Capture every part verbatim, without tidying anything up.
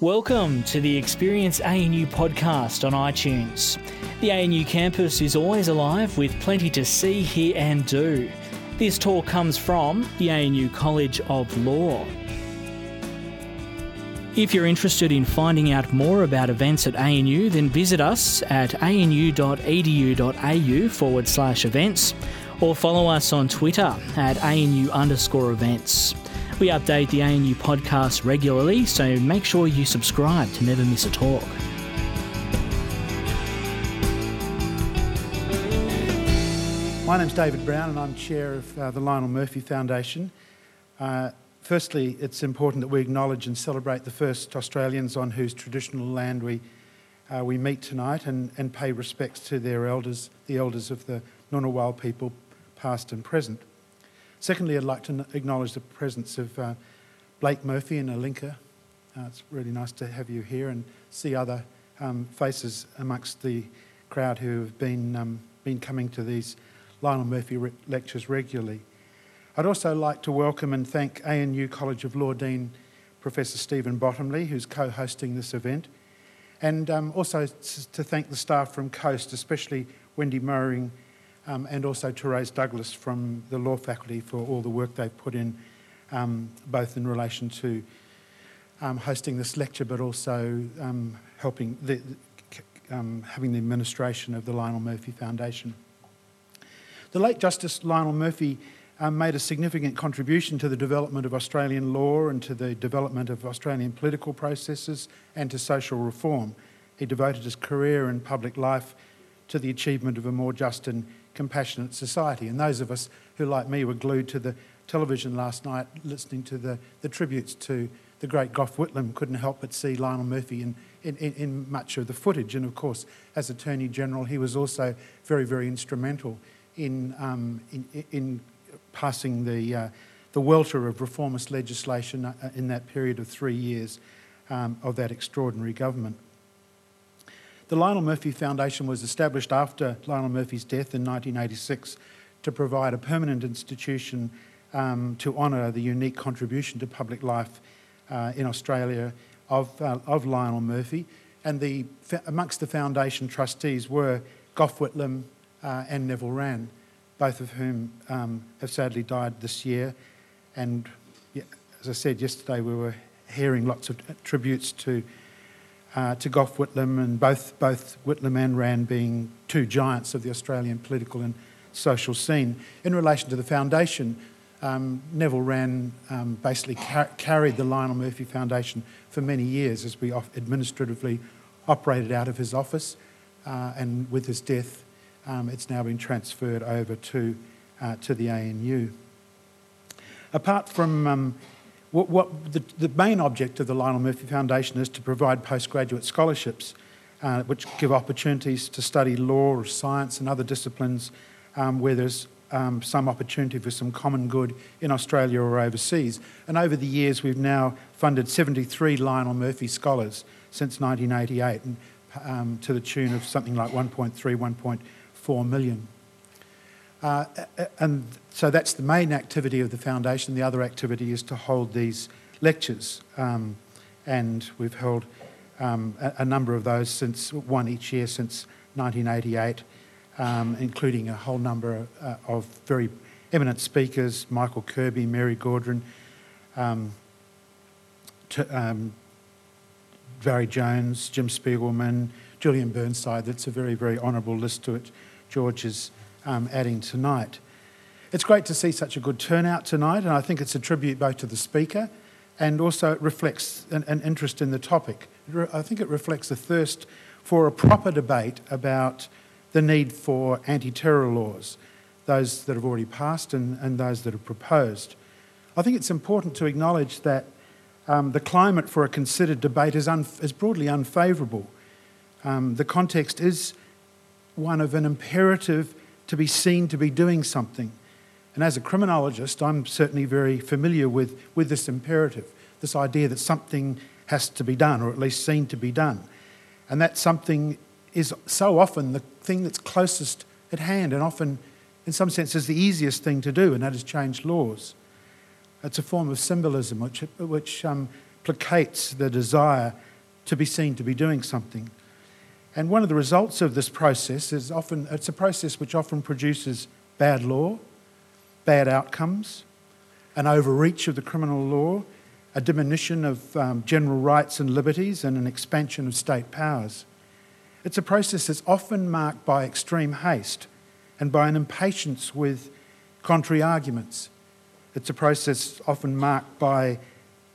Welcome to the Experience A N U podcast on iTunes. The A N U campus is always alive with plenty to see, hear and do. This talk comes from the A N U College of Law. If you're interested in finding out more about events at A N U, then visit us at anu.edu.au forward slash events or follow us on Twitter at ANU underscore events. We update the A N U podcast regularly, so make sure you subscribe to never miss a talk. My name's David Brown and I'm chair of uh, the Lionel Murphy Foundation. Uh, Firstly, it's important that we acknowledge and celebrate the first Australians on whose traditional land we uh, we meet tonight and, and pay respects to their elders, the elders of the Ngunnawal people, past and present. Secondly, I'd like to acknowledge the presence of uh, Blake Murphy and Alinka. Uh, it's really nice to have you here and see other um, faces amongst the crowd who have been, um, been coming to these Lionel Murphy re- lectures regularly. I'd also like to welcome and thank A N U College of Law Dean Professor Stephen Bottomley, who's co-hosting this event, and um, also to thank the staff from Coast, especially Wendy Murring um, and also Therese Douglas from the law faculty for all the work they've put in, um, both in relation to um, hosting this lecture, but also um, helping the, um, having the administration of the Lionel Murphy Foundation. The late Justice Lionel Murphy Um, made a significant contribution to the development of Australian law and to the development of Australian political processes and to social reform. He devoted his career and public life to the achievement of a more just and compassionate society. And those of us who, like me, were glued to the television last night listening to the, the tributes to the great Gough Whitlam couldn't help but see Lionel Murphy in, in, in much of the footage. And of course, as Attorney General, he was also very, very instrumental in um, in, in passing the uh, the welter of reformist legislation in that period of three years um, of that extraordinary government. The Lionel Murphy Foundation was established after Lionel Murphy's death in nineteen eighty-six to provide a permanent institution um, to honour the unique contribution to public life uh, in Australia of uh, of Lionel Murphy. And the amongst the foundation trustees were Gough Whitlam uh, and Neville Wran, both of whom um, have sadly died this year. And as I said yesterday, we were hearing lots of tributes to uh, to Gough Whitlam, and both both Whitlam and Wran being two giants of the Australian political and social scene. In relation to the foundation, um, Neville Wran um, basically car- carried the Lionel Murphy Foundation for many years as we off- administratively operated out of his office, uh, and with his death, Um, it's now been transferred over to uh, to the A N U. Apart from um, what, what the, the main object of the Lionel Murphy Foundation is to provide postgraduate scholarships, uh, which give opportunities to study law or science and other disciplines um, where there's um, some opportunity for some common good in Australia or overseas. And over the years, we've now funded seventy-three Lionel Murphy scholars since nineteen eighty-eight, and um, to the tune of something like one point three, one point two four million. Uh, and so that's the main activity of the foundation. The other activity is to hold these lectures, um, and we've held um, a, a number of those, since one each year since nineteen eighty-eight, um, including a whole number uh, of very eminent speakers: Michael Kirby, Mary Gaudron, um, t- um, Barry Jones, Jim Spiegelman, Julian Burnside. That's a very, very honourable list to it George is um, adding tonight. It's great to see such a good turnout tonight, and I think it's a tribute both to the speaker and also it reflects an, an interest in the topic. I think it reflects a thirst for a proper debate about the need for anti-terror laws, those that have already passed and, and those that are proposed. I think it's important to acknowledge that um, the climate for a considered debate is, un- is broadly unfavourable. Um, the context is one of an imperative to be seen to be doing something. And as a criminologist, I'm certainly very familiar with, with this imperative, this idea that something has to be done, or at least seen to be done. And that something is so often the thing that's closest at hand, and often, in some sense, is the easiest thing to do, and that is change laws. It's a form of symbolism which, which um, placates the desire to be seen to be doing something. And one of the results of this process is often, it's a process which often produces bad law, bad outcomes, an overreach of the criminal law, a diminution of um, general rights and liberties, and an expansion of state powers. It's a process that's often marked by extreme haste and by an impatience with contrary arguments. It's a process often marked by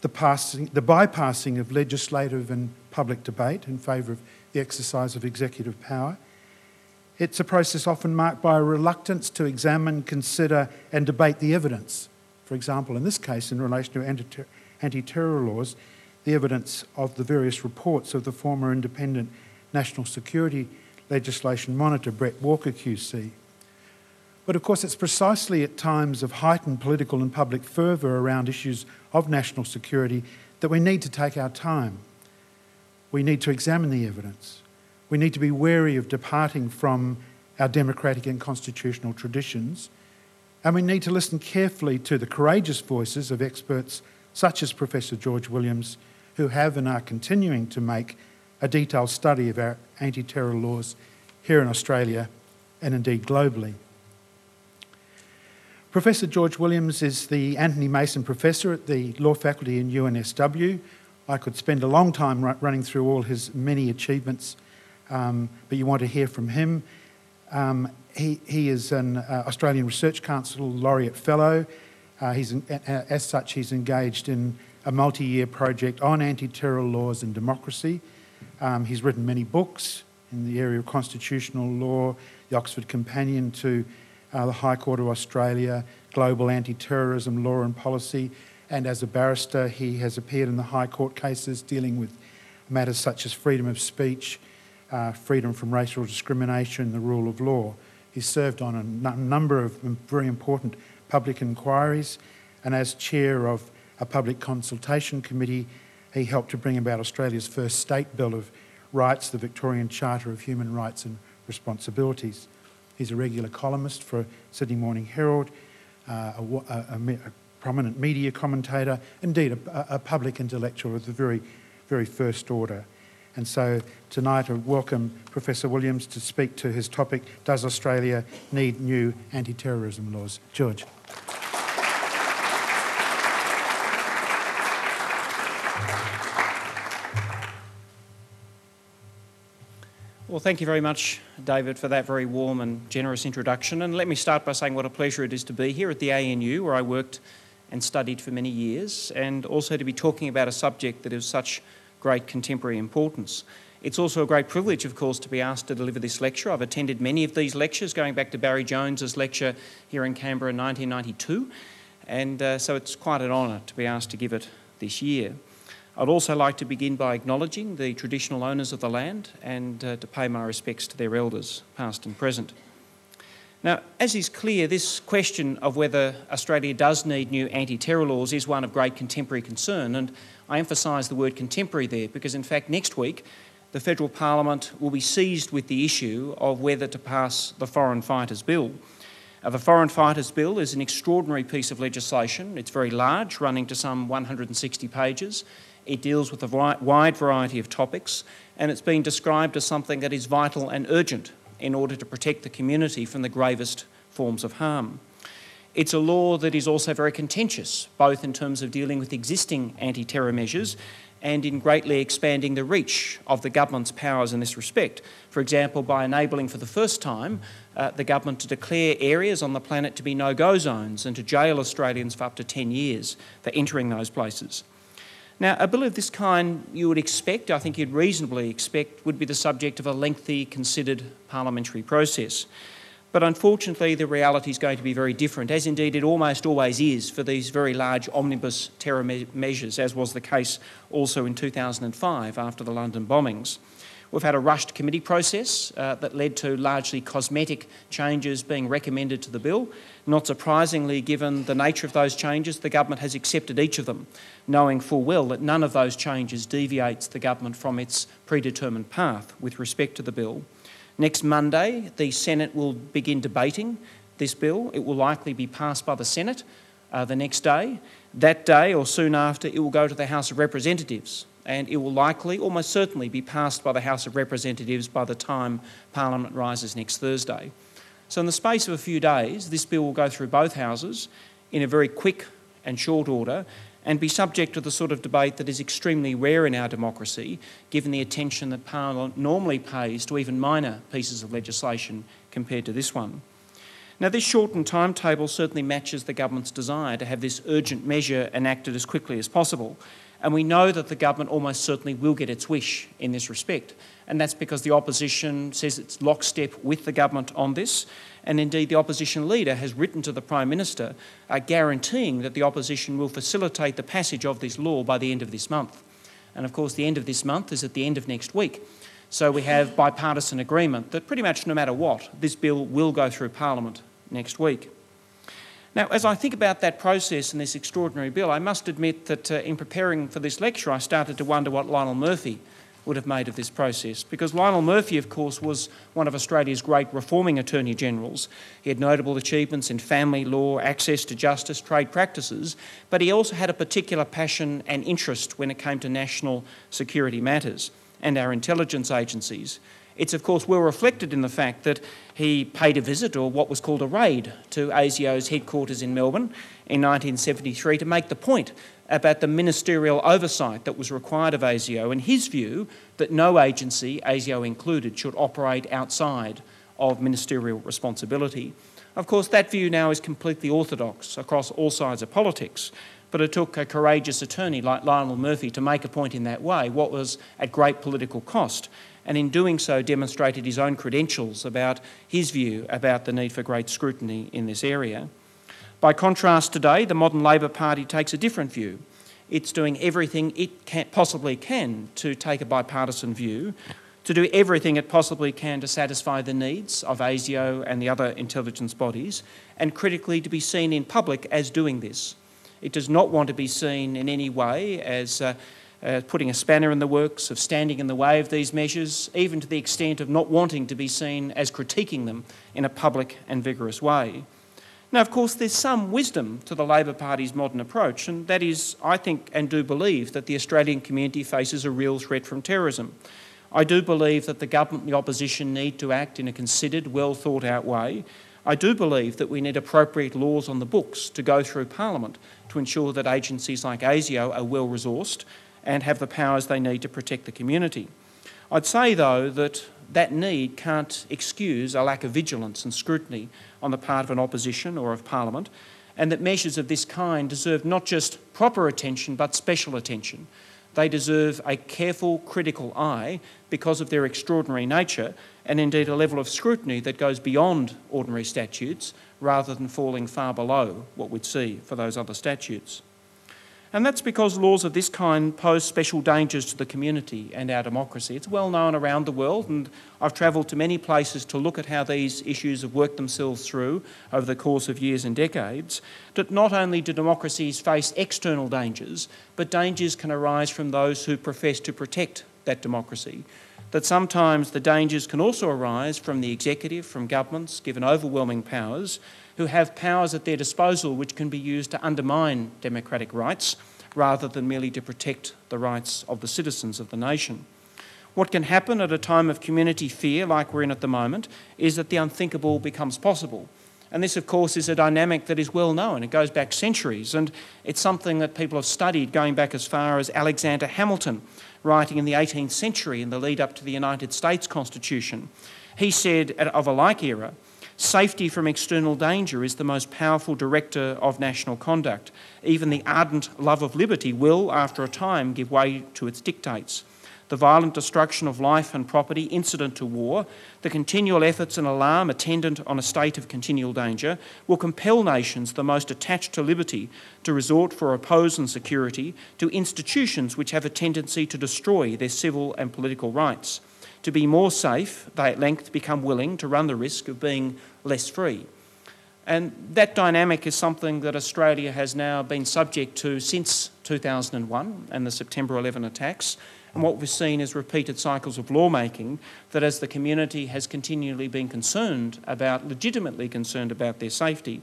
the, passing, the bypassing of legislative and public debate in favour of the exercise of executive power. It's a process often marked by a reluctance to examine, consider and debate the evidence. For example, in this case, in relation to anti-terror laws, the evidence of the various reports of the former independent National Security Legislation Monitor, Brett Walker Q C. But of course, it's precisely at times of heightened political and public fervour around issues of national security that we need to take our time. We need to examine the evidence. We need to be wary of departing from our democratic and constitutional traditions. And we need to listen carefully to the courageous voices of experts such as Professor George Williams, who have and are continuing to make a detailed study of our anti-terror laws here in Australia and indeed globally. Professor George Williams is the Anthony Mason Professor at the Law Faculty in U N S W. I could spend a long time running through all his many achievements, um, but you want to hear from him. Um, he, he is an uh, Australian Research Council Laureate Fellow. Uh, he's, uh, as such, he's engaged in a multi-year project on anti-terror laws and democracy. Um, he's written many books in the area of constitutional law, the Oxford Companion to uh, the High Court of Australia, Global Anti-Terrorism Law and Policy, and as a barrister he has appeared in the High Court cases dealing with matters such as freedom of speech, uh, freedom from racial discrimination, the rule of law. He's served on a number of very important public inquiries, and as chair of a public consultation committee he helped to bring about Australia's first state bill of rights, the Victorian Charter of Human Rights and Responsibilities. He's a regular columnist for Sydney Morning Herald, uh, a, a, a prominent media commentator, indeed a, a public intellectual of the very, very first order. And so tonight I welcome Professor Williams to speak to his topic, Does Australia Need New Anti-Terrorism Laws? George. Well, thank you very much, David, for that very warm and generous introduction. And let me start by saying what a pleasure it is to be here at the A N U, where I worked and studied for many years, and also to be talking about a subject that is such great contemporary importance. It's also a great privilege, of course, to be asked to deliver this lecture. I've attended many of these lectures, going back to Barry Jones's lecture here in Canberra in nineteen ninety-two, and uh, so it's quite an honour to be asked to give it this year. I'd also like to begin by acknowledging the traditional owners of the land and uh, to pay my respects to their elders, past and present. Now, as is clear, this question of whether Australia does need new anti-terror laws is one of great contemporary concern, and I emphasise the word contemporary there because, in fact, next week the Federal Parliament will be seized with the issue of whether to pass the Foreign Fighters Bill. Uh, the Foreign Fighters Bill is an extraordinary piece of legislation. It's very large, running to some one hundred and sixty pages. It deals with a wide variety of topics, and it's been described as something that is vital and urgent in order to protect the community from the gravest forms of harm. It's a law that is also very contentious, both in terms of dealing with existing anti-terror measures and in greatly expanding the reach of the government's powers in this respect. For example, by enabling for the first time uh, the government to declare areas on the planet to be no-go zones and to jail Australians for up to ten years for entering those places. Now, a bill of this kind, you would expect, I think you'd reasonably expect, would be the subject of a lengthy, considered parliamentary process. But unfortunately, the reality is going to be very different, as indeed it almost always is for these very large omnibus terror me- measures, as was the case also in two thousand and five after the London bombings. We've had a rushed committee process uh, that led to largely cosmetic changes being recommended to the bill. Not surprisingly, given the nature of those changes, the government has accepted each of them, knowing full well that none of those changes deviates the government from its predetermined path with respect to the bill. Next Monday, the Senate will begin debating this bill. It will likely be passed by the Senate uh, the next day. That day, or soon after, it will go to the House of Representatives, and it will likely, almost certainly, be passed by the House of Representatives by the time Parliament rises next Thursday. So in the space of a few days, this bill will go through both houses in a very quick and short order and be subject to the sort of debate that is extremely rare in our democracy, given the attention that Parliament normally pays to even minor pieces of legislation compared to this one. Now, this shortened timetable certainly matches the government's desire to have this urgent measure enacted as quickly as possible. And we know that the government almost certainly will get its wish in this respect. And that's because the opposition says it's lockstep with the government on this. And indeed, the opposition leader has written to the Prime Minister uh, guaranteeing that the opposition will facilitate the passage of this law by the end of this month. And of course, the end of this month is at the end of next week. So we have bipartisan agreement that pretty much no matter what, this bill will go through Parliament next week. Now, as I think about that process and this extraordinary bill, I must admit that uh, in preparing for this lecture, I started to wonder what Lionel Murphy would have made of this process. Because Lionel Murphy, of course, was one of Australia's great reforming Attorney-Generals. He had notable achievements in family law, access to justice, trade practices, but he also had a particular passion and interest when it came to national security matters and our intelligence agencies. It's, of course, well reflected in the fact that he paid a visit, or what was called a raid, to ASIO's headquarters in Melbourne in nineteen seventy-three to make the point about the ministerial oversight that was required of ASIO and his view that no agency, ASIO included, should operate outside of ministerial responsibility. Of course, that view now is completely orthodox across all sides of politics, but it took a courageous attorney like Lionel Murphy to make a point in that way, what was at great political cost, and in doing so demonstrated his own credentials about his view about the need for great scrutiny in this area. By contrast, today, the modern Labor Party takes a different view. It's doing everything it can, possibly can to take a bipartisan view, to do everything it possibly can to satisfy the needs of ASIO and the other intelligence bodies, and critically to be seen in public as doing this. It does not want to be seen in any way as uh, Uh, putting a spanner in the works, of standing in the way of these measures, even to the extent of not wanting to be seen as critiquing them in a public and vigorous way. Now, of course, there's some wisdom to the Labor Party's modern approach, and that is, I think and do believe, that the Australian community faces a real threat from terrorism. I do believe that the government and the opposition need to act in a considered, well-thought-out way. I do believe that we need appropriate laws on the books to go through Parliament to ensure that agencies like ASIO are well-resourced and have the powers they need to protect the community. I'd say, though, that that need can't excuse a lack of vigilance and scrutiny on the part of an opposition or of Parliament, and that measures of this kind deserve not just proper attention but special attention. They deserve a careful, critical eye because of their extraordinary nature and indeed a level of scrutiny that goes beyond ordinary statutes rather than falling far below what we'd see for those other statutes. And that's because laws of this kind pose special dangers to the community and our democracy. It's well known around the world, and I've travelled to many places to look at how these issues have worked themselves through over the course of years and decades, that not only do democracies face external dangers, but dangers can arise from those who profess to protect that democracy. That sometimes the dangers can also arise from the executive, from governments given overwhelming powers, who have powers at their disposal which can be used to undermine democratic rights rather than merely to protect the rights of the citizens of the nation. What can happen at a time of community fear like we're in at the moment is that the unthinkable becomes possible. And this, of course, is a dynamic that is well known. It goes back centuries, and it's something that people have studied going back as far as Alexander Hamilton, writing in the eighteenth century in the lead up to the United States Constitution. He said of a like era, "Safety from external danger is the most powerful director of national conduct. Even the ardent love of liberty will, after a time, give way to its dictates. The violent destruction of life and property incident to war, the continual efforts and alarm attendant on a state of continual danger, will compel nations the most attached to liberty to resort for repose and security to institutions which have a tendency to destroy their civil and political rights. To be more safe, they at length become willing to run the risk of being less free." And that dynamic is something that Australia has now been subject to since two thousand one and the September eleven attacks. And what we've seen is repeated cycles of lawmaking that, as the community has continually been concerned about, legitimately concerned about their safety,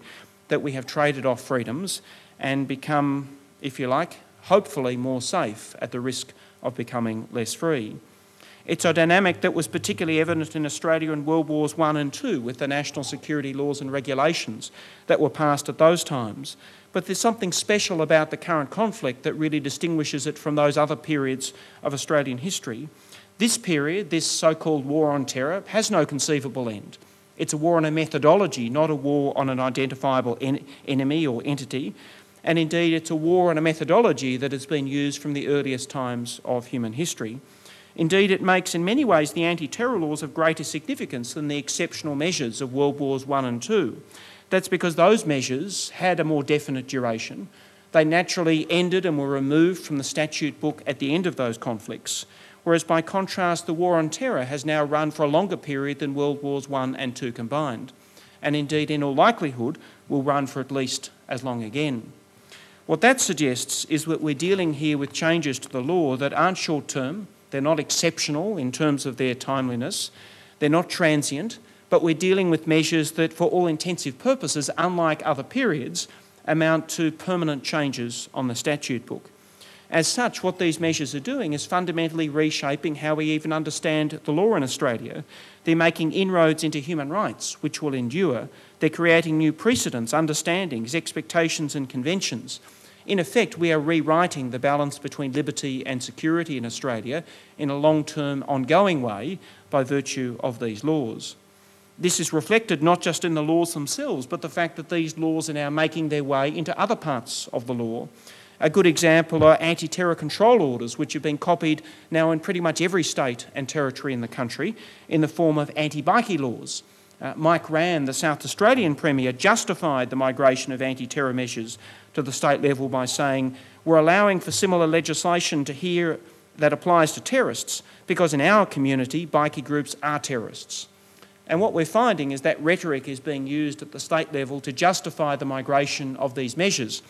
that we have traded off freedoms and become, if you like, hopefully more safe at the risk of becoming less free. It's a dynamic that was particularly evident in Australia in World Wars one and two with the national security laws and regulations that were passed at those times. But there's something special about the current conflict that really distinguishes it from those other periods of Australian history. This period, this so-called war on terror, has no conceivable end. It's a war on a methodology, not a war on an identifiable en- enemy or entity. And indeed, it's a war on a methodology that has been used from the earliest times of human history. Indeed, it makes in many ways the anti-terror laws of greater significance than the exceptional measures of World Wars one and two. That's because those measures had a more definite duration. They naturally ended and were removed from the statute book at the end of those conflicts, whereas by contrast, the war on terror has now run for a longer period than World Wars one and two combined, and indeed, in all likelihood, will run for at least as long again. What that suggests is that we're dealing here with changes to the law that aren't short-term. They're not exceptional in terms of their timeliness. They're not transient, but we're dealing with measures that, for all intensive purposes, unlike other periods, amount to permanent changes on the statute book. As such, what these measures are doing is fundamentally reshaping how we even understand the law in Australia. They're making inroads into human rights, which will endure. They're creating new precedents, understandings, expectations and conventions. In effect, we are rewriting the balance between liberty and security in Australia in a long-term, ongoing way by virtue of these laws. This is reflected not just in the laws themselves, but the fact that these laws are now making their way into other parts of the law. A good example are anti-terror control orders, which have been copied now in pretty much every state and territory in the country in the form of anti-bikie laws. Uh, Mike Rann, the South Australian Premier, justified the migration of anti-terror measures to the state level by saying, we're allowing for similar legislation to here that applies to terrorists because in our community, bikie groups are terrorists. And what we're finding is that rhetoric is being used at the state level to justify the migration of these measures.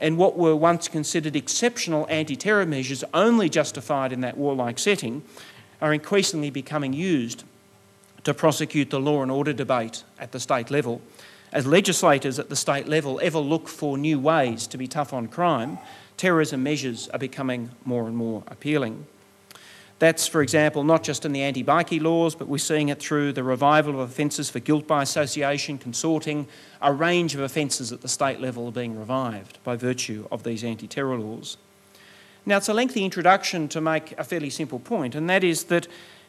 And what were once considered exceptional anti-terror measures only justified in that warlike setting are increasingly becoming used to prosecute the law and order debate at the state level. As legislators at the state level ever look for new ways to be tough on crime, terrorism measures are becoming more and more appealing. That's, for example, not just in the anti-bikie laws, but we're seeing it through the revival of offences for guilt by association, consorting. A range of offences at the state level are being revived by virtue of these anti-terror laws. Now, it's a lengthy introduction to make a fairly simple point, and that is that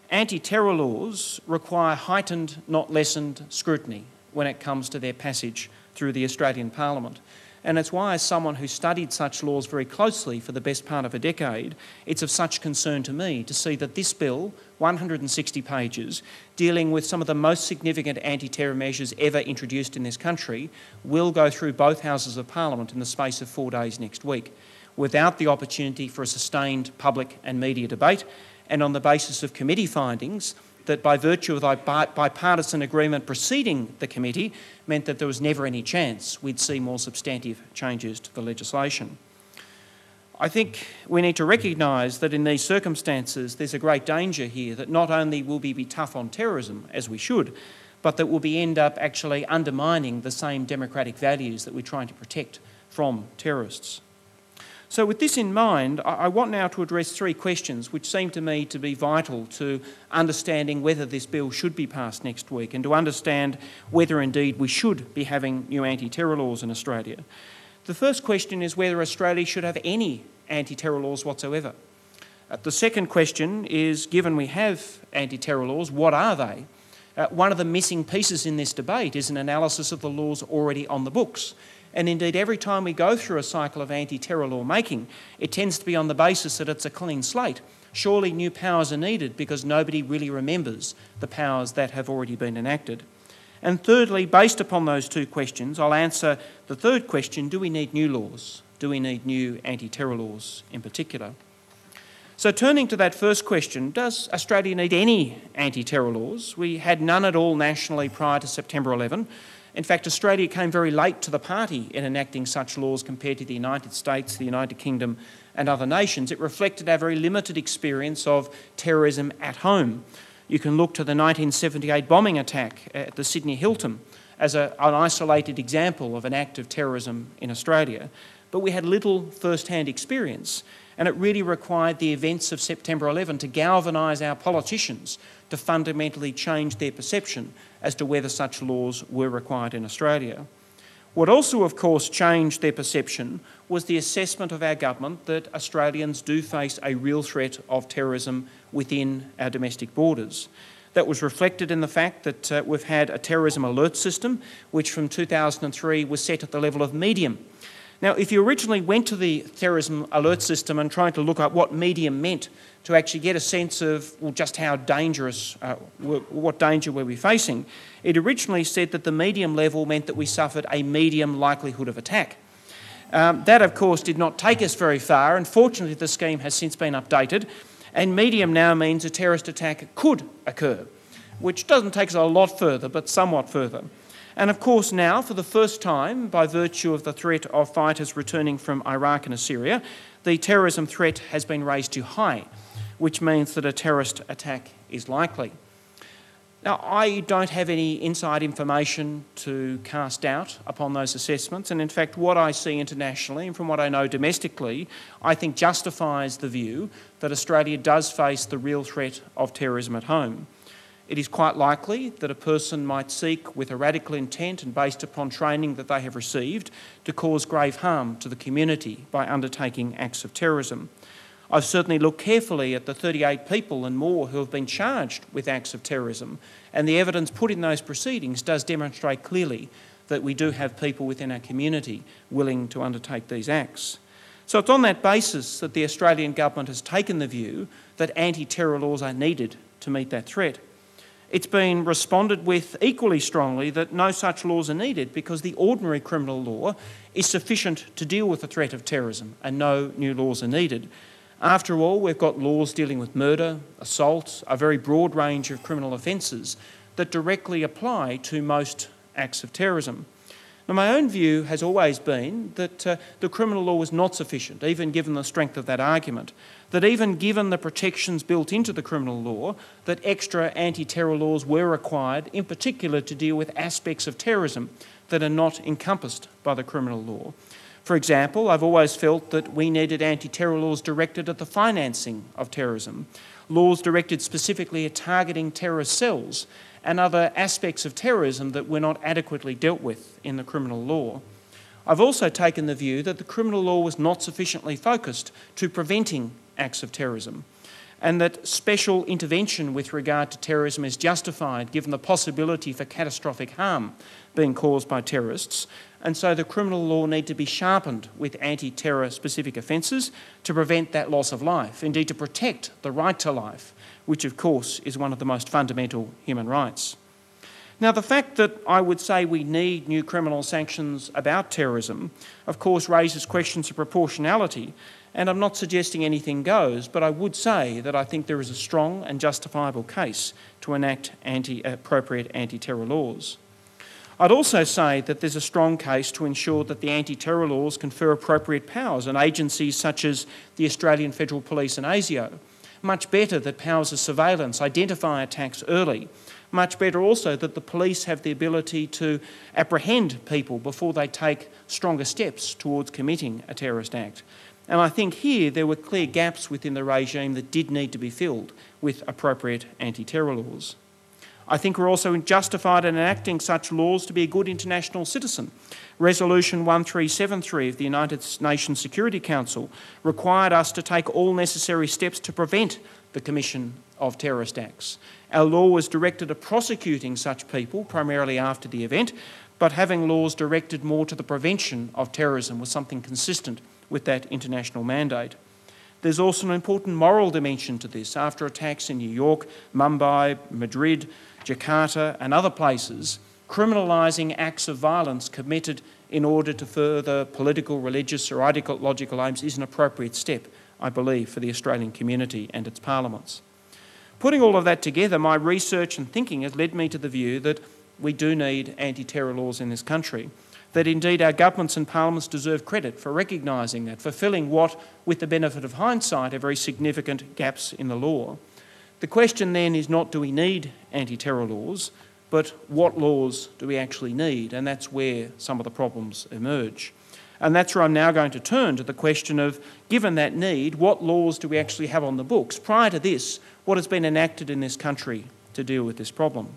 anti-terror laws require heightened, not lessened, scrutiny when it comes to their passage through the Australian Parliament. And it's why, as someone who studied such laws very closely for the best part of a decade, it's of such concern to me to see that this bill, one hundred sixty pages, dealing with some of the most significant anti-terror measures ever introduced in this country, will go through both Houses of Parliament in the space of four days next week, without the opportunity for a sustained public and media debate, and on the basis of committee findings that by virtue of the bipartisan agreement preceding the committee meant that there was never any chance we'd see more substantive changes to the legislation. I think we need to recognise that in these circumstances there's a great danger here that not only will we be tough on terrorism, as we should, but that we'll be end up actually undermining the same democratic values that we're trying to protect from terrorists. So with this in mind, I want now to address three questions which seem to me to be vital to understanding whether this bill should be passed next week and to understand whether indeed we should be having new anti-terror laws in Australia. The first question is whether Australia should have any anti-terror laws whatsoever. Uh, the second question is, given we have anti-terror laws, what are they? Uh, one of the missing pieces in this debate is an analysis of the laws already on the books. And indeed, every time we go through a cycle of anti-terror law making, it tends to be on the basis that it's a clean slate. Surely new powers are needed because nobody really remembers the powers that have already been enacted. And thirdly, based upon those two questions, I'll answer the third question, do we need new laws? Do we need new anti-terror laws in particular? So turning to that first question, does Australia need any anti-terror laws? We had none at all nationally prior to September eleven. In fact, Australia came very late to the party in enacting such laws compared to the United States, the United Kingdom and other nations. It reflected our very limited experience of terrorism at home. You can look to the nineteen seventy-eight bombing attack at the Sydney Hilton as a, an isolated example of an act of terrorism in Australia. but we had little first-hand experience, and it really required the events of September eleven to galvanise our politicians to fundamentally change their perception as to whether such laws were required in Australia. What also, of course, changed their perception was the assessment of our government that Australians do face a real threat of terrorism within our domestic borders. That was reflected in the fact that uh, we've had a terrorism alert system, which from two thousand three was set at the level of medium. Now, if you originally went to the terrorism alert system and tried to look up what medium meant to actually get a sense of, well, just how dangerous, uh, what danger were we facing, it originally said that the medium level meant that we suffered a medium likelihood of attack. Um, that, of course, did not take us very far, and fortunately the scheme has since been updated, and medium now means a terrorist attack could occur, which doesn't take us a lot further, but somewhat further. And of course now, for the first time, by virtue of the threat of fighters returning from Iraq and Syria, the terrorism threat has been raised to high, which means that a terrorist attack is likely. Now, I don't have any inside information to cast doubt upon those assessments, and in fact what I see internationally and from what I know domestically, I think justifies the view that Australia does face the real threat of terrorism at home. It is quite likely that a person might seek, with a radical intent and based upon training that they have received, to cause grave harm to the community by undertaking acts of terrorism. I've certainly looked carefully at the thirty-eight people and more who have been charged with acts of terrorism, and the evidence put in those proceedings does demonstrate clearly that we do have people within our community willing to undertake these acts. So it's on that basis that the Australian government has taken the view that anti-terror laws are needed to meet that threat. It's been responded with equally strongly that no such laws are needed because the ordinary criminal law is sufficient to deal with the threat of terrorism and no new laws are needed. After all, we've got laws dealing with murder, assault, a very broad range of criminal offences that directly apply to most acts of terrorism. Now, my own view has always been that uh, the criminal law was not sufficient, even given the strength of that argument, that even given the protections built into the criminal law, that extra anti-terror laws were required, in particular to deal with aspects of terrorism that are not encompassed by the criminal law. For example, I've always felt that we needed anti-terror laws directed at the financing of terrorism, laws directed specifically at targeting terrorist cells, and other aspects of terrorism that were not adequately dealt with in the criminal law. I've also taken the view that the criminal law was not sufficiently focused to preventing acts of terrorism, and that special intervention with regard to terrorism is justified given the possibility for catastrophic harm being caused by terrorists, and so the criminal law need to be sharpened with anti-terror specific offences to prevent that loss of life, indeed to protect the right to life, which of course is one of the most fundamental human rights. Now, the fact that I would say we need new criminal sanctions about terrorism, of course, raises questions of proportionality, and I'm not suggesting anything goes, but I would say that I think there is a strong and justifiable case to enact anti, appropriate anti-terror laws. I'd also say that there's a strong case to ensure that the anti-terror laws confer appropriate powers on agencies such as the Australian Federal Police and ASIO. Much better that powers of surveillance identify attacks early. Much better also that the police have the ability to apprehend people before they take stronger steps towards committing a terrorist act. And I think here there were clear gaps within the regime that did need to be filled with appropriate anti-terror laws. I think we're also justified in enacting such laws to be a good international citizen. Resolution one three seven three of the United Nations Security Council required us to take all necessary steps to prevent the commission of terrorist acts. Our law was directed at prosecuting such people, primarily after the event, but having laws directed more to the prevention of terrorism was something consistent with that international mandate. There's also an important moral dimension to this. After attacks in New York, Mumbai, Madrid, Jakarta and other places, criminalising acts of violence committed in order to further political, religious or ideological aims is an appropriate step, I believe, for the Australian community and its parliaments. Putting all of that together, my research and thinking has led me to the view that we do need anti-terror laws in this country, that indeed our governments and parliaments deserve credit for recognising that, for filling what, with the benefit of hindsight, are very significant gaps in the law. The question then is not do we need anti-terror laws, but what laws do we actually need? And that's where some of the problems emerge. And that's where I'm now going to turn to the question of, given that need, what laws do we actually have on the books? Prior to this, what has been enacted in this country to deal with this problem?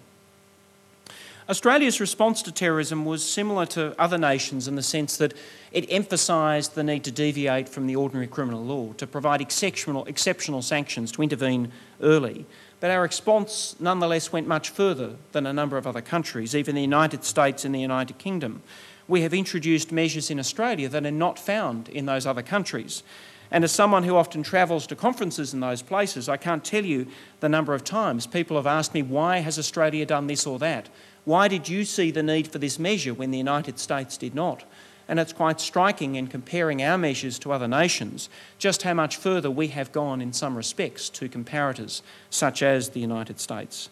Australia's response to terrorism was similar to other nations in the sense that it emphasised the need to deviate from the ordinary criminal law, to provide exceptional, exceptional sanctions, to intervene early. But our response nonetheless went much further than a number of other countries, even the United States and the United Kingdom. We have introduced measures in Australia that are not found in those other countries. And as someone who often travels to conferences in those places, I can't tell you the number of times people have asked me, why has Australia done this or that? Why did you see the need for this measure when the United States did not? And it's quite striking in comparing our measures to other nations, just how much further we have gone in some respects to comparators, such as the United States.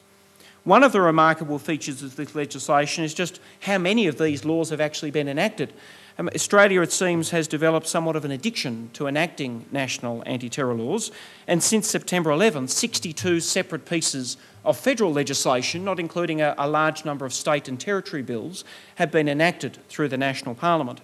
One of the remarkable features of this legislation is just how many of these laws have actually been enacted. Um, Australia, it seems, has developed somewhat of an addiction to enacting national anti-terror laws, and since September eleven, sixty-two separate pieces of federal legislation, not including a, a large number of state and territory bills, have been enacted through the National Parliament.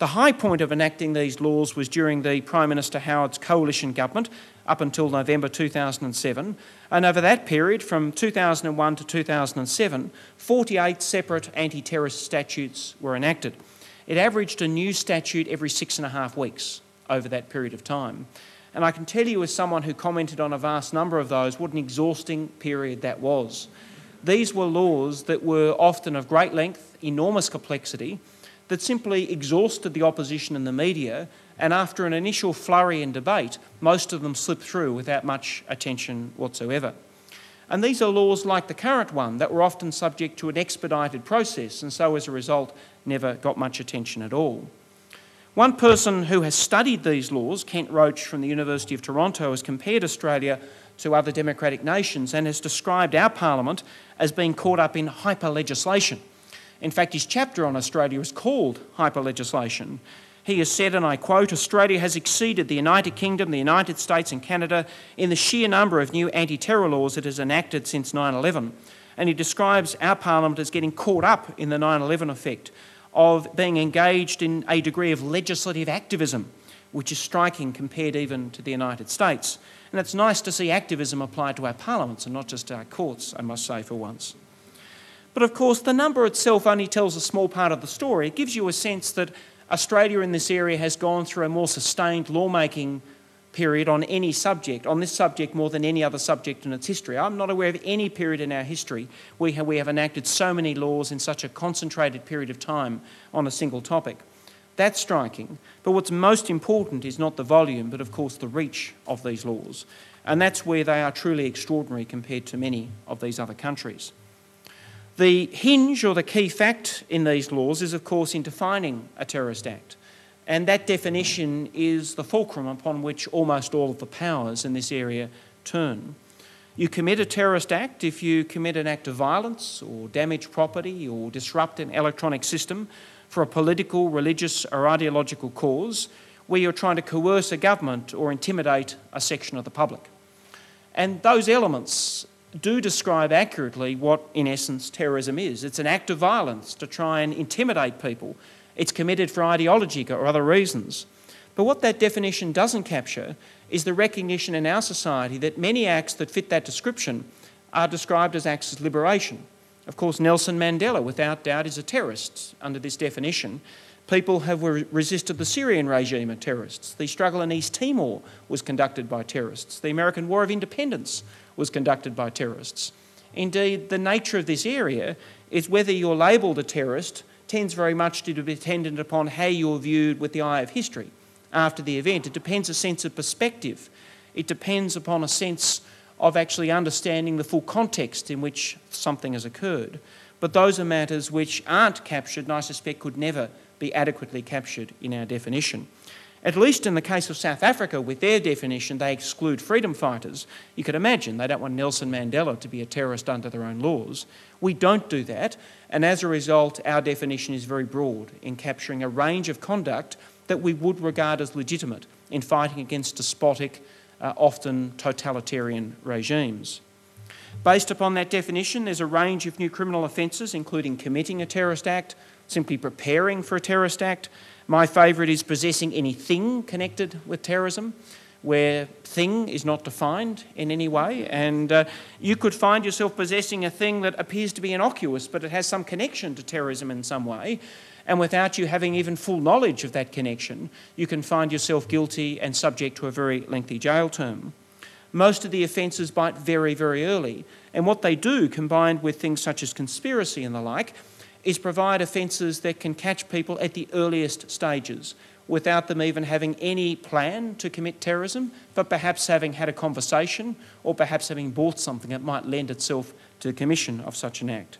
The high point of enacting these laws was during the Prime Minister Howard's coalition government up until November two thousand seven, and over that period, from two thousand one to two thousand seven, forty-eight separate anti-terrorist statutes were enacted. It averaged a new statute every six and a half weeks over that period of time. And I can tell you, as someone who commented on a vast number of those, what an exhausting period that was. These were laws that were often of great length, enormous complexity, that simply exhausted the opposition and the media, and after an initial flurry and debate, most of them slipped through without much attention whatsoever. And these are laws like the current one that were often subject to an expedited process, and so as a result, never got much attention at all. One person who has studied these laws, Kent Roach from the University of Toronto, has compared Australia to other democratic nations and has described our parliament as being caught up in hyper-legislation. In fact, his chapter on Australia is called Hyper-Legislation. He has said, and I quote, "Australia has exceeded the United Kingdom, the United States and Canada in the sheer number of new anti-terror laws it has enacted since nine eleven. And he describes our parliament as getting caught up in the nine eleven effect, of being engaged in a degree of legislative activism, which is striking compared even to the United States. And it's nice to see activism applied to our parliaments and not just our courts, I must say, for once. But of course, the number itself only tells a small part of the story. It gives you a sense that Australia in this area has gone through a more sustained lawmaking period on any subject, on this subject more than any other subject in its history. I'm not aware of any period in our history we have, we have enacted so many laws in such a concentrated period of time on a single topic. That's striking. But what's most important is not the volume, but of course the reach of these laws. And that's where they are truly extraordinary compared to many of these other countries. The hinge or the key fact in these laws is, of course, in defining a terrorist act. And that definition is the fulcrum upon which almost all of the powers in this area turn. You commit a terrorist act if you commit an act of violence or damage property or disrupt an electronic system for a political, religious or ideological cause where you're trying to coerce a government or intimidate a section of the public. And those elements do describe accurately what, in essence, terrorism is. It's an act of violence to try and intimidate people. It's committed for ideological or other reasons. But what that definition doesn't capture is the recognition in our society that many acts that fit that description are described as acts of liberation. Of course, Nelson Mandela, without doubt, is a terrorist under this definition. People have resisted the Syrian regime of terrorists. The struggle in East Timor was conducted by terrorists. The American War of Independence was conducted by terrorists. Indeed, the nature of this area is whether you're labelled a terrorist tends very much to be dependent upon how you're viewed with the eye of history after the event. It depends a sense of perspective. It depends upon a sense of actually understanding the full context in which something has occurred. But those are matters which aren't captured and I suspect could never be adequately captured in our definition. At least in the case of South Africa, with their definition, they exclude freedom fighters. You could imagine they don't want Nelson Mandela to be a terrorist under their own laws. We don't do that, and as a result, our definition is very broad in capturing a range of conduct that we would regard as legitimate in fighting against despotic, uh, often totalitarian regimes. Based upon that definition, there's a range of new criminal offences, including committing a terrorist act, simply preparing for a terrorist act. My favourite is possessing any thing connected with terrorism, where thing is not defined in any way. And uh, you could find yourself possessing a thing that appears to be innocuous, but it has some connection to terrorism in some way. And without you having even full knowledge of that connection, you can find yourself guilty and subject to a very lengthy jail term. Most of the offences bite very, very early. And what they do, combined with things such as conspiracy and the like, is provide offences that can catch people at the earliest stages, without them even having any plan to commit terrorism, but perhaps having had a conversation or perhaps having bought something that might lend itself to the commission of such an act.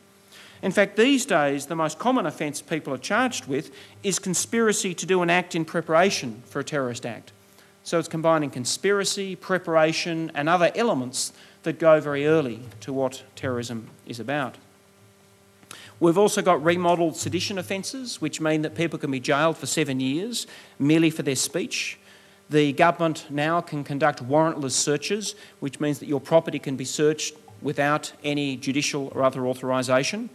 In fact, these days, the most common offence people are charged with is conspiracy to do an act in preparation for a terrorist act. So it's combining conspiracy, preparation, and other elements that go very early to what terrorism is about. We've also got remodelled sedition offences, which mean that people can be jailed for seven years merely for their speech. The government now can conduct warrantless searches, which means that your property can be searched without any judicial or other authorisation.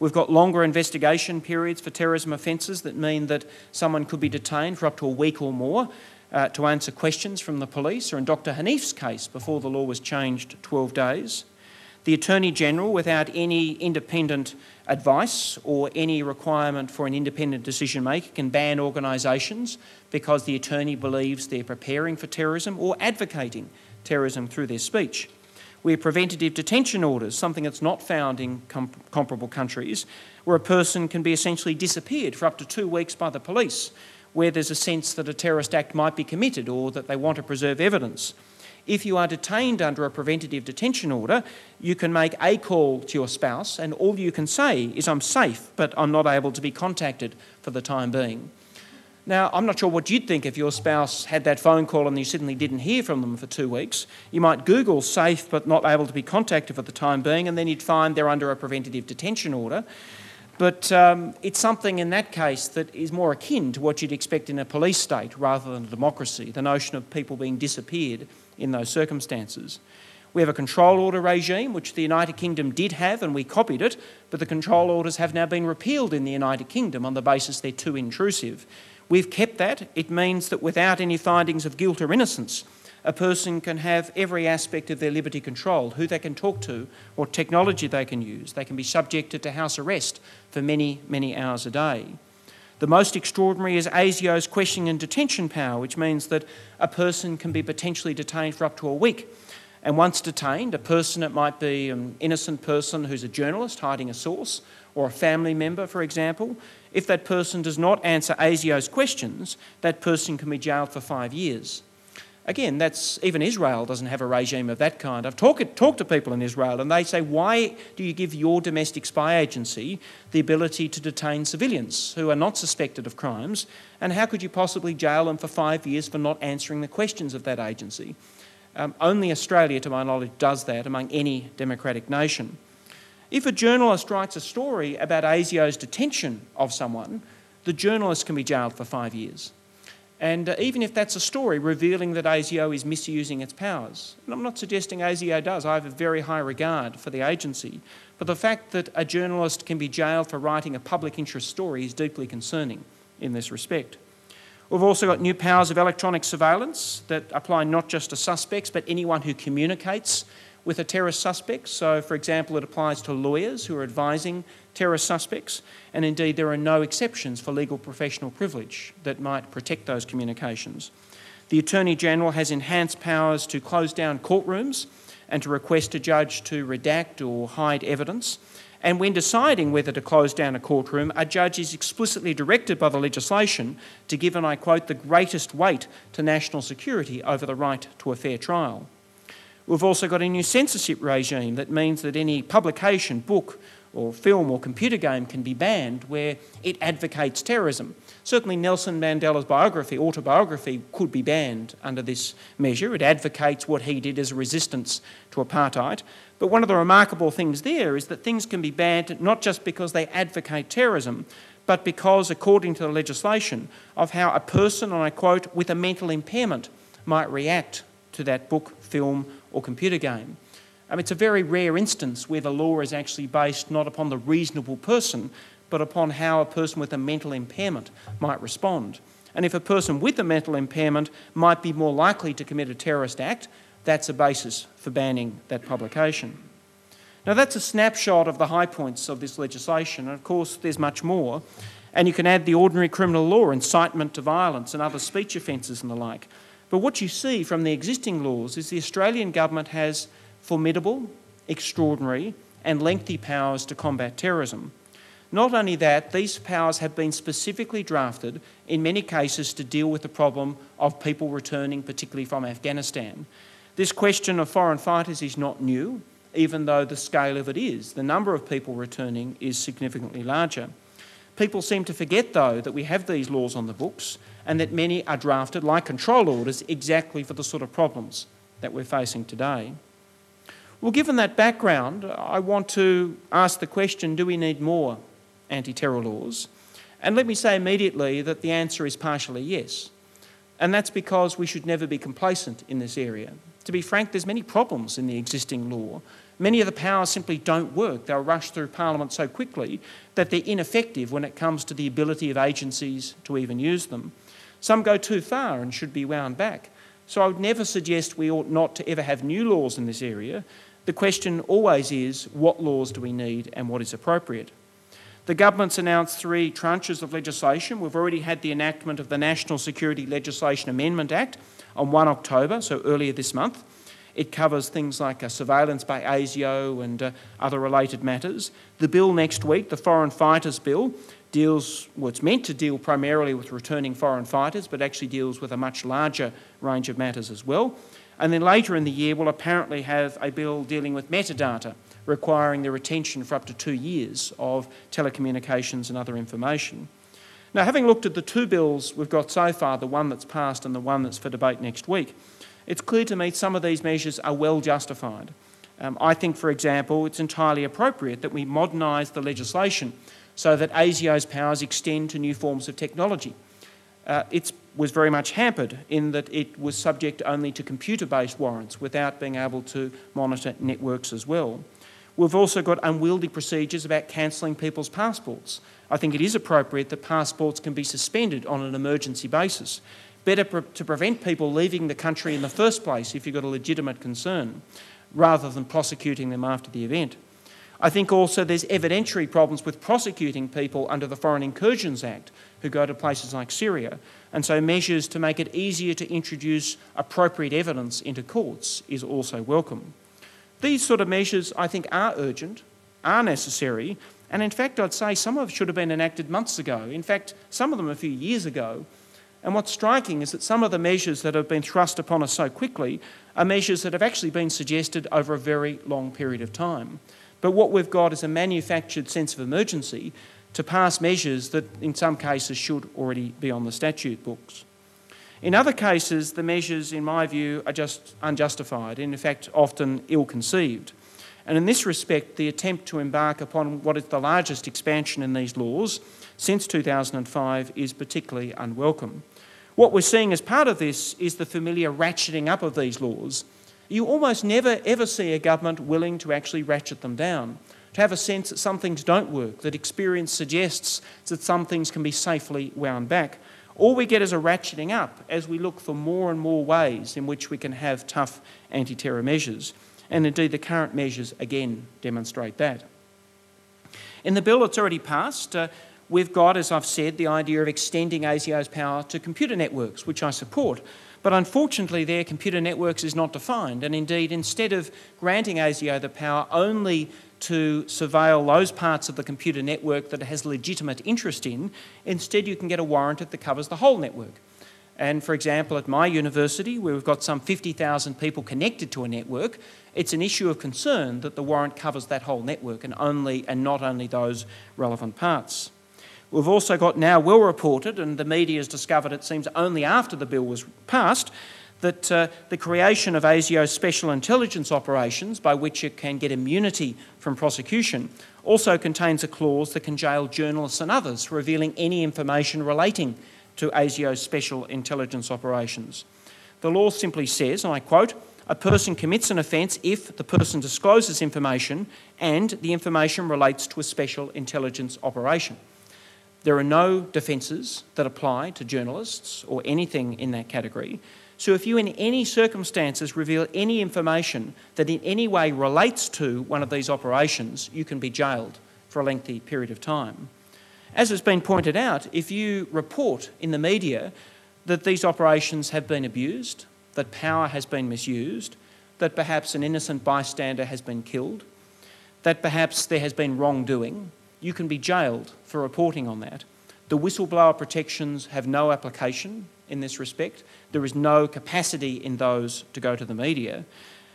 We've got longer investigation periods for terrorism offences that mean that someone could be detained for up to a week or more uh, to answer questions from the police, or in Doctor Hanif's case, before the law was changed, twelve days. The Attorney-General, without any independent advice or any requirement for an independent decision-maker, can ban organisations because the attorney believes they're preparing for terrorism or advocating terrorism through their speech. We're preventative detention orders, something that's not found in com comparable countries, where a person can be essentially disappeared for up to two weeks by the police, where there's a sense that a terrorist act might be committed or that they want to preserve evidence. If you are detained under a preventative detention order, you can make a call to your spouse and all you can say is, "I'm safe, but I'm not able to be contacted for the time being." Now, I'm not sure what you'd think if your spouse had that phone call and you suddenly didn't hear from them for two weeks. You might Google "safe but not able to be contacted for the time being," and then you'd find they're under a preventative detention order. But um, it's something in that case that is more akin to what you'd expect in a police state rather than a democracy, the notion of people being disappeared in those circumstances. We have a control order regime, which the United Kingdom did have and we copied it, but the control orders have now been repealed in the United Kingdom on the basis they're too intrusive. We've kept that. It means that without any findings of guilt or innocence, a person can have every aspect of their liberty controlled, who they can talk to, what technology they can use. They can be subjected to house arrest for many, many hours a day. The most extraordinary is ASIO's questioning and detention power, which means that a person can be potentially detained for up to a week. And once detained, a person, it might be an innocent person who's a journalist hiding a source, or a family member, for example, if that person does not answer ASIO's questions, that person can be jailed for five years. Again, that's, even Israel doesn't have a regime of that kind. I've talked, talked to people in Israel and they say, "Why do you give your domestic spy agency the ability to detain civilians who are not suspected of crimes? And how could you possibly jail them for five years for not answering the questions of that agency?" Um, only Australia, to my knowledge, does that among any democratic nation. If a journalist writes a story about ASIO's detention of someone, the journalist can be jailed for five years. And uh, even if that's a story revealing that ASIO is misusing its powers, and I'm not suggesting ASIO does, I have a very high regard for the agency, but the fact that a journalist can be jailed for writing a public interest story is deeply concerning in this respect. We've also got new powers of electronic surveillance that apply not just to suspects, but anyone who communicates with a terrorist suspect. So, for example, it applies to lawyers who are advising terrorist suspects, and indeed there are no exceptions for legal professional privilege that might protect those communications. The Attorney-General has enhanced powers to close down courtrooms and to request a judge to redact or hide evidence. And when deciding whether to close down a courtroom, a judge is explicitly directed by the legislation to give, and I quote, "the greatest weight to national security over the right to a fair trial." We've also got a new censorship regime that means that any publication, book or film or computer game can be banned where it advocates terrorism. Certainly Nelson Mandela's biography, autobiography, could be banned under this measure. It advocates what he did as a resistance to apartheid. But one of the remarkable things there is that things can be banned not just because they advocate terrorism, but because, according to the legislation, of how a person, and I quote, "with a mental impairment might react to that book, film or computer game." Um, it's a very rare instance where the law is actually based not upon the reasonable person, but upon how a person with a mental impairment might respond. And if a person with a mental impairment might be more likely to commit a terrorist act, that's a basis for banning that publication. Now, that's a snapshot of the high points of this legislation, and of course there's much more, and you can add the ordinary criminal law, incitement to violence and other speech offences and the like. But what you see from the existing laws is the Australian government has formidable, extraordinary and lengthy powers to combat terrorism. Not only that, these powers have been specifically drafted in many cases to deal with the problem of people returning, particularly from Afghanistan. This question of foreign fighters is not new, even though the scale of it is. The number of people returning is significantly larger. People seem to forget, though, that we have these laws on the books and that many are drafted, like control orders, exactly for the sort of problems that we're facing today. Well, given that background, I want to ask the question, do we need more anti-terror laws? And let me say immediately that the answer is partially yes. And that's because we should never be complacent in this area. To be frank, there's many problems in the existing law. Many of the powers simply don't work. They'll rush through Parliament so quickly that they're ineffective when it comes to the ability of agencies to even use them. Some go too far and should be wound back. So I would never suggest we ought not to ever have new laws in this area. The question always is, what laws do we need and what is appropriate? The government's announced three tranches of legislation. We've already had the enactment of the National Security Legislation Amendment Act on the first of October, so earlier this month. It covers things like uh, surveillance by ASIO and uh, other related matters. The bill next week, the Foreign Fighters Bill, deals, well, it's meant to deal primarily with returning foreign fighters, but actually deals with a much larger range of matters as well. And then later in the year, we'll apparently have a bill dealing with metadata, requiring the retention for up to two years of telecommunications and other information. Now, having looked at the two bills we've got so far, the one that's passed and the one that's for debate next week, it's clear to me some of these measures are well justified. Um, I think, for example, it's entirely appropriate that we modernise the legislation so that ASIO's powers extend to new forms of technology. Uh, it was very much hampered in that it was subject only to computer-based warrants without being able to monitor networks as well. We've also got unwieldy procedures about cancelling people's passports. I think it is appropriate that passports can be suspended on an emergency basis. Better pre- to prevent people leaving the country in the first place if you've got a legitimate concern, rather than prosecuting them after the event. I think also there's evidentiary problems with prosecuting people under the Foreign Incursions Act who go to places like Syria, and so measures to make it easier to introduce appropriate evidence into courts is also welcome. These sort of measures, I think, are urgent, are necessary, and in fact, I'd say some of them should have been enacted months ago. In fact, some of them a few years ago. And what's striking is that some of the measures that have been thrust upon us so quickly are measures that have actually been suggested over a very long period of time. But what we've got is a manufactured sense of emergency to pass measures that in some cases should already be on the statute books. In other cases, the measures, in my view, are just unjustified and, in fact, often ill-conceived. And in this respect, the attempt to embark upon what is the largest expansion in these laws since two thousand five is particularly unwelcome. What we're seeing as part of this is the familiar ratcheting up of these laws. You almost never, ever see a government willing to actually ratchet them down, to have a sense that some things don't work, that experience suggests that some things can be safely wound back. All we get is a ratcheting up as we look for more and more ways in which we can have tough anti-terror measures. And indeed, the current measures again demonstrate that. In the bill that's already passed, uh, we've got, as I've said, the idea of extending ASIO's power to computer networks, which I support. But unfortunately, their computer networks is not defined. And indeed, instead of granting ASIO the power only to surveil those parts of the computer network that it has legitimate interest in, instead you can get a warrant that covers the whole network. And for example, at my university, where we've got some fifty thousand people connected to a network, it's an issue of concern that the warrant covers that whole network and only and not only those relevant parts. We've also got now well reported, and the media has discovered it seems only after the bill was passed, that uh, the creation of ASIO's special intelligence operations, by which it can get immunity from prosecution, also contains a clause that can jail journalists and others for revealing any information relating to ASIO's special intelligence operations. The law simply says, and I quote, a person commits an offence if the person discloses information and the information relates to a special intelligence operation. There are no defences that apply to journalists or anything in that category. So if you in any circumstances reveal any information that in any way relates to one of these operations, you can be jailed for a lengthy period of time. As has been pointed out, if you report in the media that these operations have been abused, that power has been misused, that perhaps an innocent bystander has been killed, that perhaps there has been wrongdoing, you can be jailed for reporting on that. The whistleblower protections have no application in this respect. There is no capacity in those to go to the media.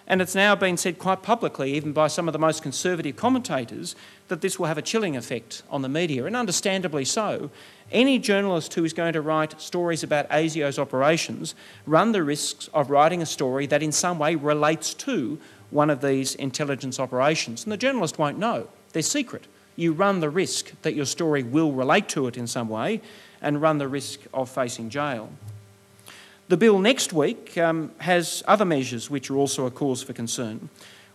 And it's now been said quite publicly, even by some of the most conservative commentators, that this will have a chilling effect on the media, and understandably so. Any journalist who is going to write stories about ASIO's operations run the risks of writing a story that in some way relates to one of these intelligence operations. And the journalist won't know. They're secret. You run the risk that your story will relate to it in some way and run the risk of facing jail. The bill next week um, has other measures which are also a cause for concern.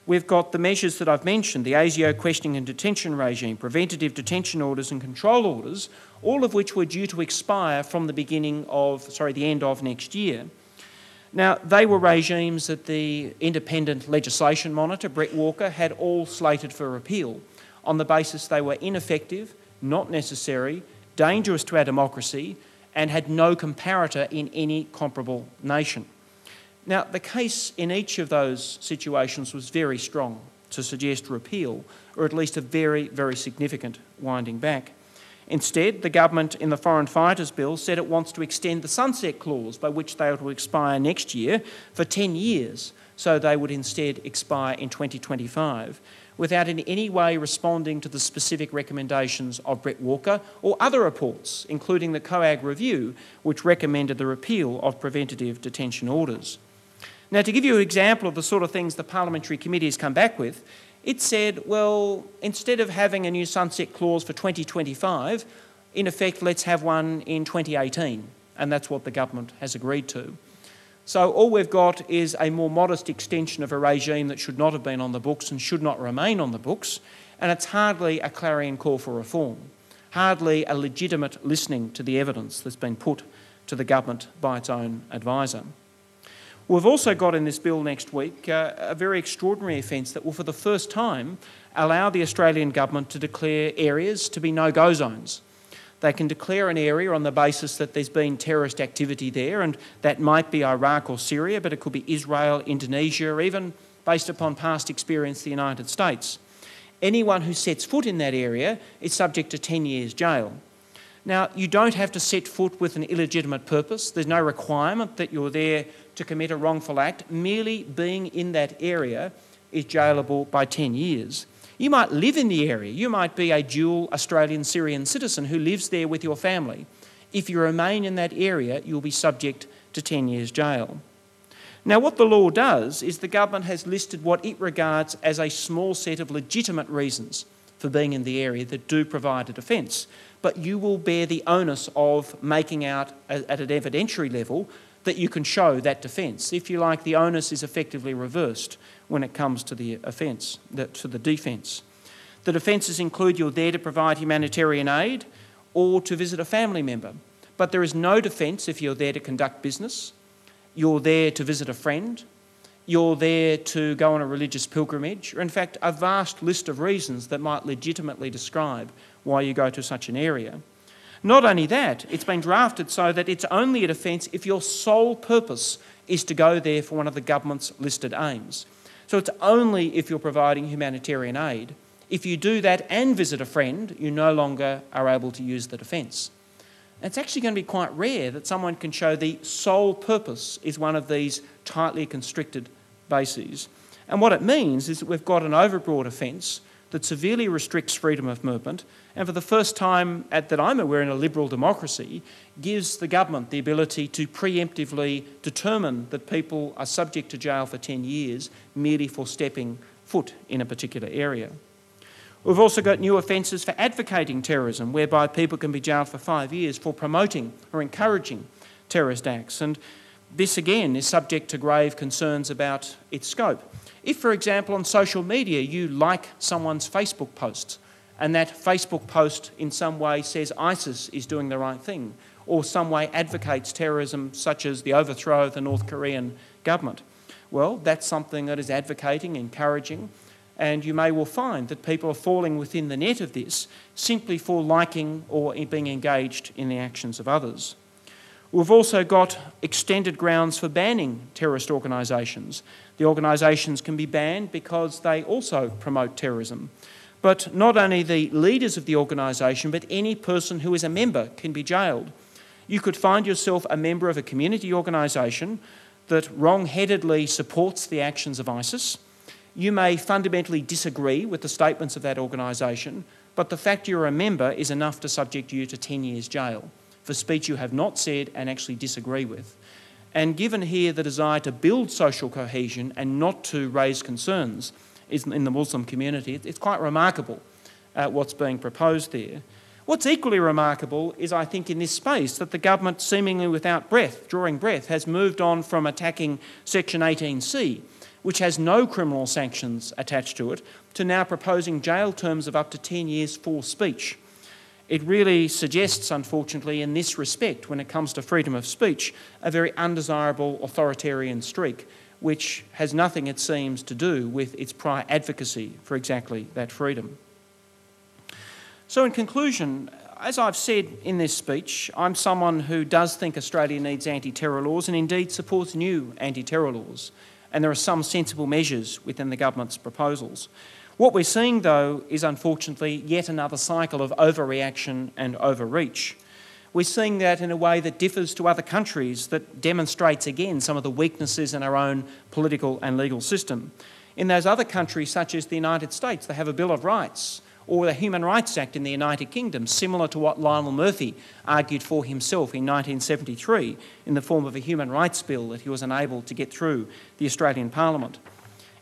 We've got the measures that I've mentioned, the ASIO questioning and detention regime, preventative detention orders and control orders, all of which were due to expire from the beginning of, sorry, the end of next year. Now, they were regimes that the independent legislation monitor, Brett Walker, had all slated for repeal on the basis they were ineffective, not necessary, dangerous to our democracy, and had no comparator in any comparable nation. Now, the case in each of those situations was very strong to suggest repeal, or at least a very, very significant winding back. Instead, the government in the Foreign Fighters Bill said it wants to extend the sunset clause by which they are to expire next year for ten years, so they would instead expire in twenty twenty-five, without in any way responding to the specific recommendations of Brett Walker or other reports, including the COAG review, which recommended the repeal of preventative detention orders. Now, to give you an example of the sort of things the parliamentary committee has come back with, it said, well, instead of having a new sunset clause for twenty twenty-five, in effect, let's have one in twenty eighteen, and that's what the government has agreed to. So all we've got is a more modest extension of a regime that should not have been on the books and should not remain on the books, and it's hardly a clarion call for reform, hardly a legitimate listening to the evidence that's been put to the government by its own advisor. We've also got in this bill next week uh, a very extraordinary offence that will for the first time allow the Australian government to declare areas to be no-go zones. They can declare an area on the basis that there's been terrorist activity there, and that might be Iraq or Syria, but it could be Israel, Indonesia, or even, based upon past experience, the United States. Anyone who sets foot in that area is subject to ten years jail. Now, you don't have to set foot with an illegitimate purpose. There's no requirement that you're there to commit a wrongful act. Merely being in that area is jailable by ten years. You might live in the area. You might be a dual Australian-Syrian citizen who lives there with your family. If you remain in that area, you'll be subject to ten years jail. Now, what the law does is the government has listed what it regards as a small set of legitimate reasons for being in the area that do provide a defence, but you will bear the onus of making out at an evidentiary level that you can show that defence. If you like, the onus is effectively reversed when it comes to the offence, to the defence. The defences include you're there to provide humanitarian aid or to visit a family member. But there is no defence if you're there to conduct business, you're there to visit a friend, you're there to go on a religious pilgrimage, or in fact a vast list of reasons that might legitimately describe why you go to such an area. Not only that, it's been drafted so that it's only a defence if your sole purpose is to go there for one of the government's listed aims. So it's only if you're providing humanitarian aid. If you do that and visit a friend, you no longer are able to use the defence. It's actually going to be quite rare that someone can show the sole purpose is one of these tightly constricted bases. And what it means is that we've got an overbroad offence that severely restricts freedom of movement, and for the first time at, that I'm aware in a liberal democracy, gives the government the ability to preemptively determine that people are subject to jail for ten years merely for stepping foot in a particular area. We've also got new offences for advocating terrorism, whereby people can be jailed for five years for promoting or encouraging terrorist acts. And this again is subject to grave concerns about its scope. If, for example, on social media you like someone's Facebook posts and that Facebook post in some way says ISIS is doing the right thing or some way advocates terrorism such as the overthrow of the North Korean government, well, that's something that is advocating, encouraging, and you may well find that people are falling within the net of this simply for liking or being engaged in the actions of others. We've also got extended grounds for banning terrorist organisations. The organisations can be banned because they also promote terrorism. But not only the leaders of the organisation, but any person who is a member can be jailed. You could find yourself a member of a community organisation that wrong-headedly supports the actions of ISIS. You may fundamentally disagree with the statements of that organisation, but the fact you're a member is enough to subject you to ten years jail for speech you have not said and actually disagree with. And given here the desire to build social cohesion and not to raise concerns in the Muslim community, it's quite remarkable uh, what's being proposed there. What's equally remarkable is, I think, in this space that the government, seemingly without breath, drawing breath, has moved on from attacking Section eighteen C, which has no criminal sanctions attached to it, to now proposing jail terms of up to ten years for speech. It really suggests, unfortunately, in this respect, when it comes to freedom of speech, a very undesirable authoritarian streak, which has nothing, it seems, to do with its prior advocacy for exactly that freedom. So in conclusion, as I've said in this speech, I'm someone who does think Australia needs anti-terror laws and indeed supports new anti-terror laws, and there are some sensible measures within the government's proposals. What we're seeing, though, is unfortunately yet another cycle of overreaction and overreach. We're seeing that in a way that differs to other countries, that demonstrates again some of the weaknesses in our own political and legal system. In those other countries, such as the United States, they have a Bill of Rights or the Human Rights Act in the United Kingdom, similar to what Lionel Murphy argued for himself in nineteen seventy-three in the form of a Human Rights Bill that he was unable to get through the Australian Parliament.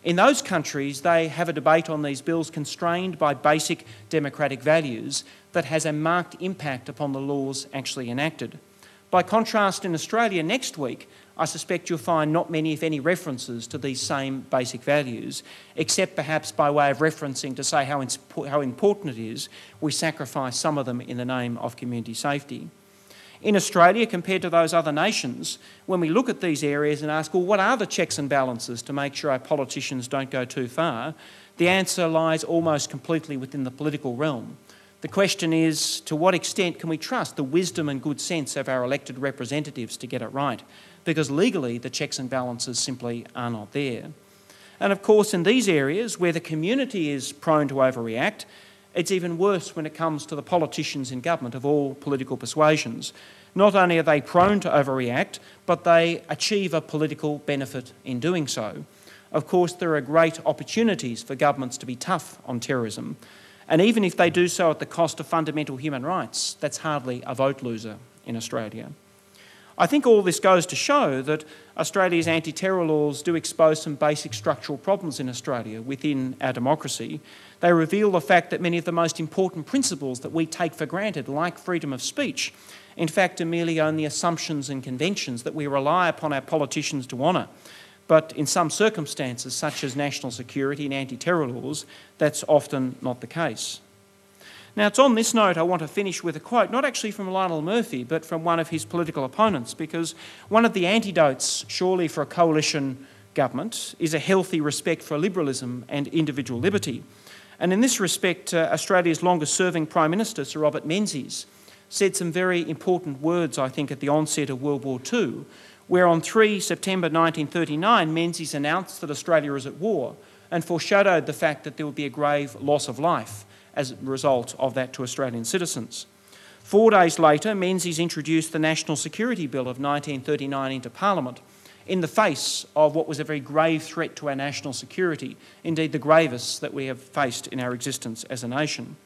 In those countries, they have a debate on these bills constrained by basic democratic values that has a marked impact upon the laws actually enacted. By contrast, in Australia next week, I suspect you'll find not many, if any, references to these same basic values, except perhaps by way of referencing to say how, insp- how important it is we sacrifice some of them in the name of community safety. In Australia, compared to those other nations, when we look at these areas and ask, well, what are the checks and balances to make sure our politicians don't go too far, the answer lies almost completely within the political realm. The question is, to what extent can we trust the wisdom and good sense of our elected representatives to get it right? Because legally, the checks and balances simply are not there. And of course, in these areas where the community is prone to overreact, it's even worse when it comes to the politicians in government of all political persuasions. Not only are they prone to overreact, but they achieve a political benefit in doing so. Of course, there are great opportunities for governments to be tough on terrorism. And even if they do so at the cost of fundamental human rights, that's hardly a vote loser in Australia. I think all this goes to show that Australia's anti-terror laws do expose some basic structural problems in Australia within our democracy. They reveal the fact that many of the most important principles that we take for granted, like freedom of speech, in fact are merely only assumptions and conventions that we rely upon our politicians to honour. But in some circumstances, such as national security and anti-terror laws, that's often not the case. Now, it's on this note I want to finish with a quote, not actually from Lionel Murphy, but from one of his political opponents, because one of the antidotes, surely, for a coalition government is a healthy respect for liberalism and individual liberty. And in this respect, uh, Australia's longest-serving Prime Minister, Sir Robert Menzies, said some very important words, I think, at the onset of World War Two, where on the third of September nineteen thirty-nine, Menzies announced that Australia is at war and foreshadowed the fact that there would be a grave loss of life as a result of that to Australian citizens. Four days later, Menzies introduced the National Security Bill of nineteen thirty-nine into Parliament in the face of what was a very grave threat to our national security, indeed the gravest that we have faced in our existence as a nation.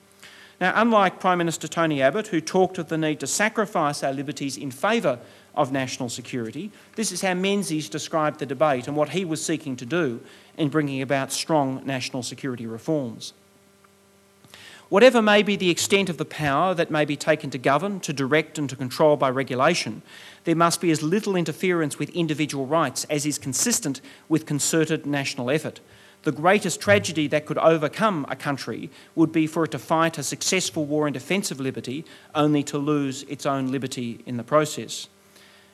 Now, unlike Prime Minister Tony Abbott, who talked of the need to sacrifice our liberties in favour of national security, this is how Menzies described the debate and what he was seeking to do in bringing about strong national security reforms. Whatever may be the extent of the power that may be taken to govern, to direct and to control by regulation, there must be as little interference with individual rights as is consistent with concerted national effort. The greatest tragedy that could overcome a country would be for it to fight a successful war in defence of liberty, only to lose its own liberty in the process.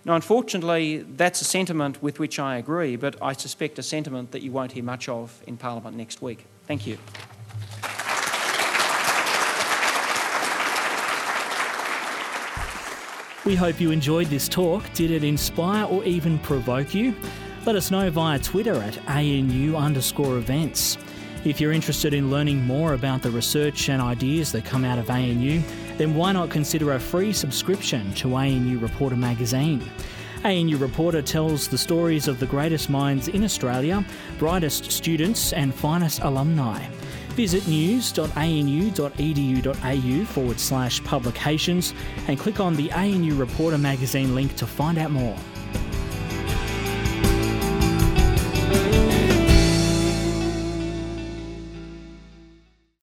Now, unfortunately, that's a sentiment with which I agree, but I suspect a sentiment that you won't hear much of in Parliament next week. Thank you. We hope you enjoyed this talk. Did it inspire or even provoke you? Let us know via Twitter at ANU underscore events. If you're interested in learning more about the research and ideas that come out of A N U, then why not consider a free subscription to A N U Reporter magazine? A N U Reporter tells the stories of the greatest minds in Australia, brightest students and finest alumni. Visit news.anu.edu.au forward slash publications and click on the A N U Reporter magazine link to find out more.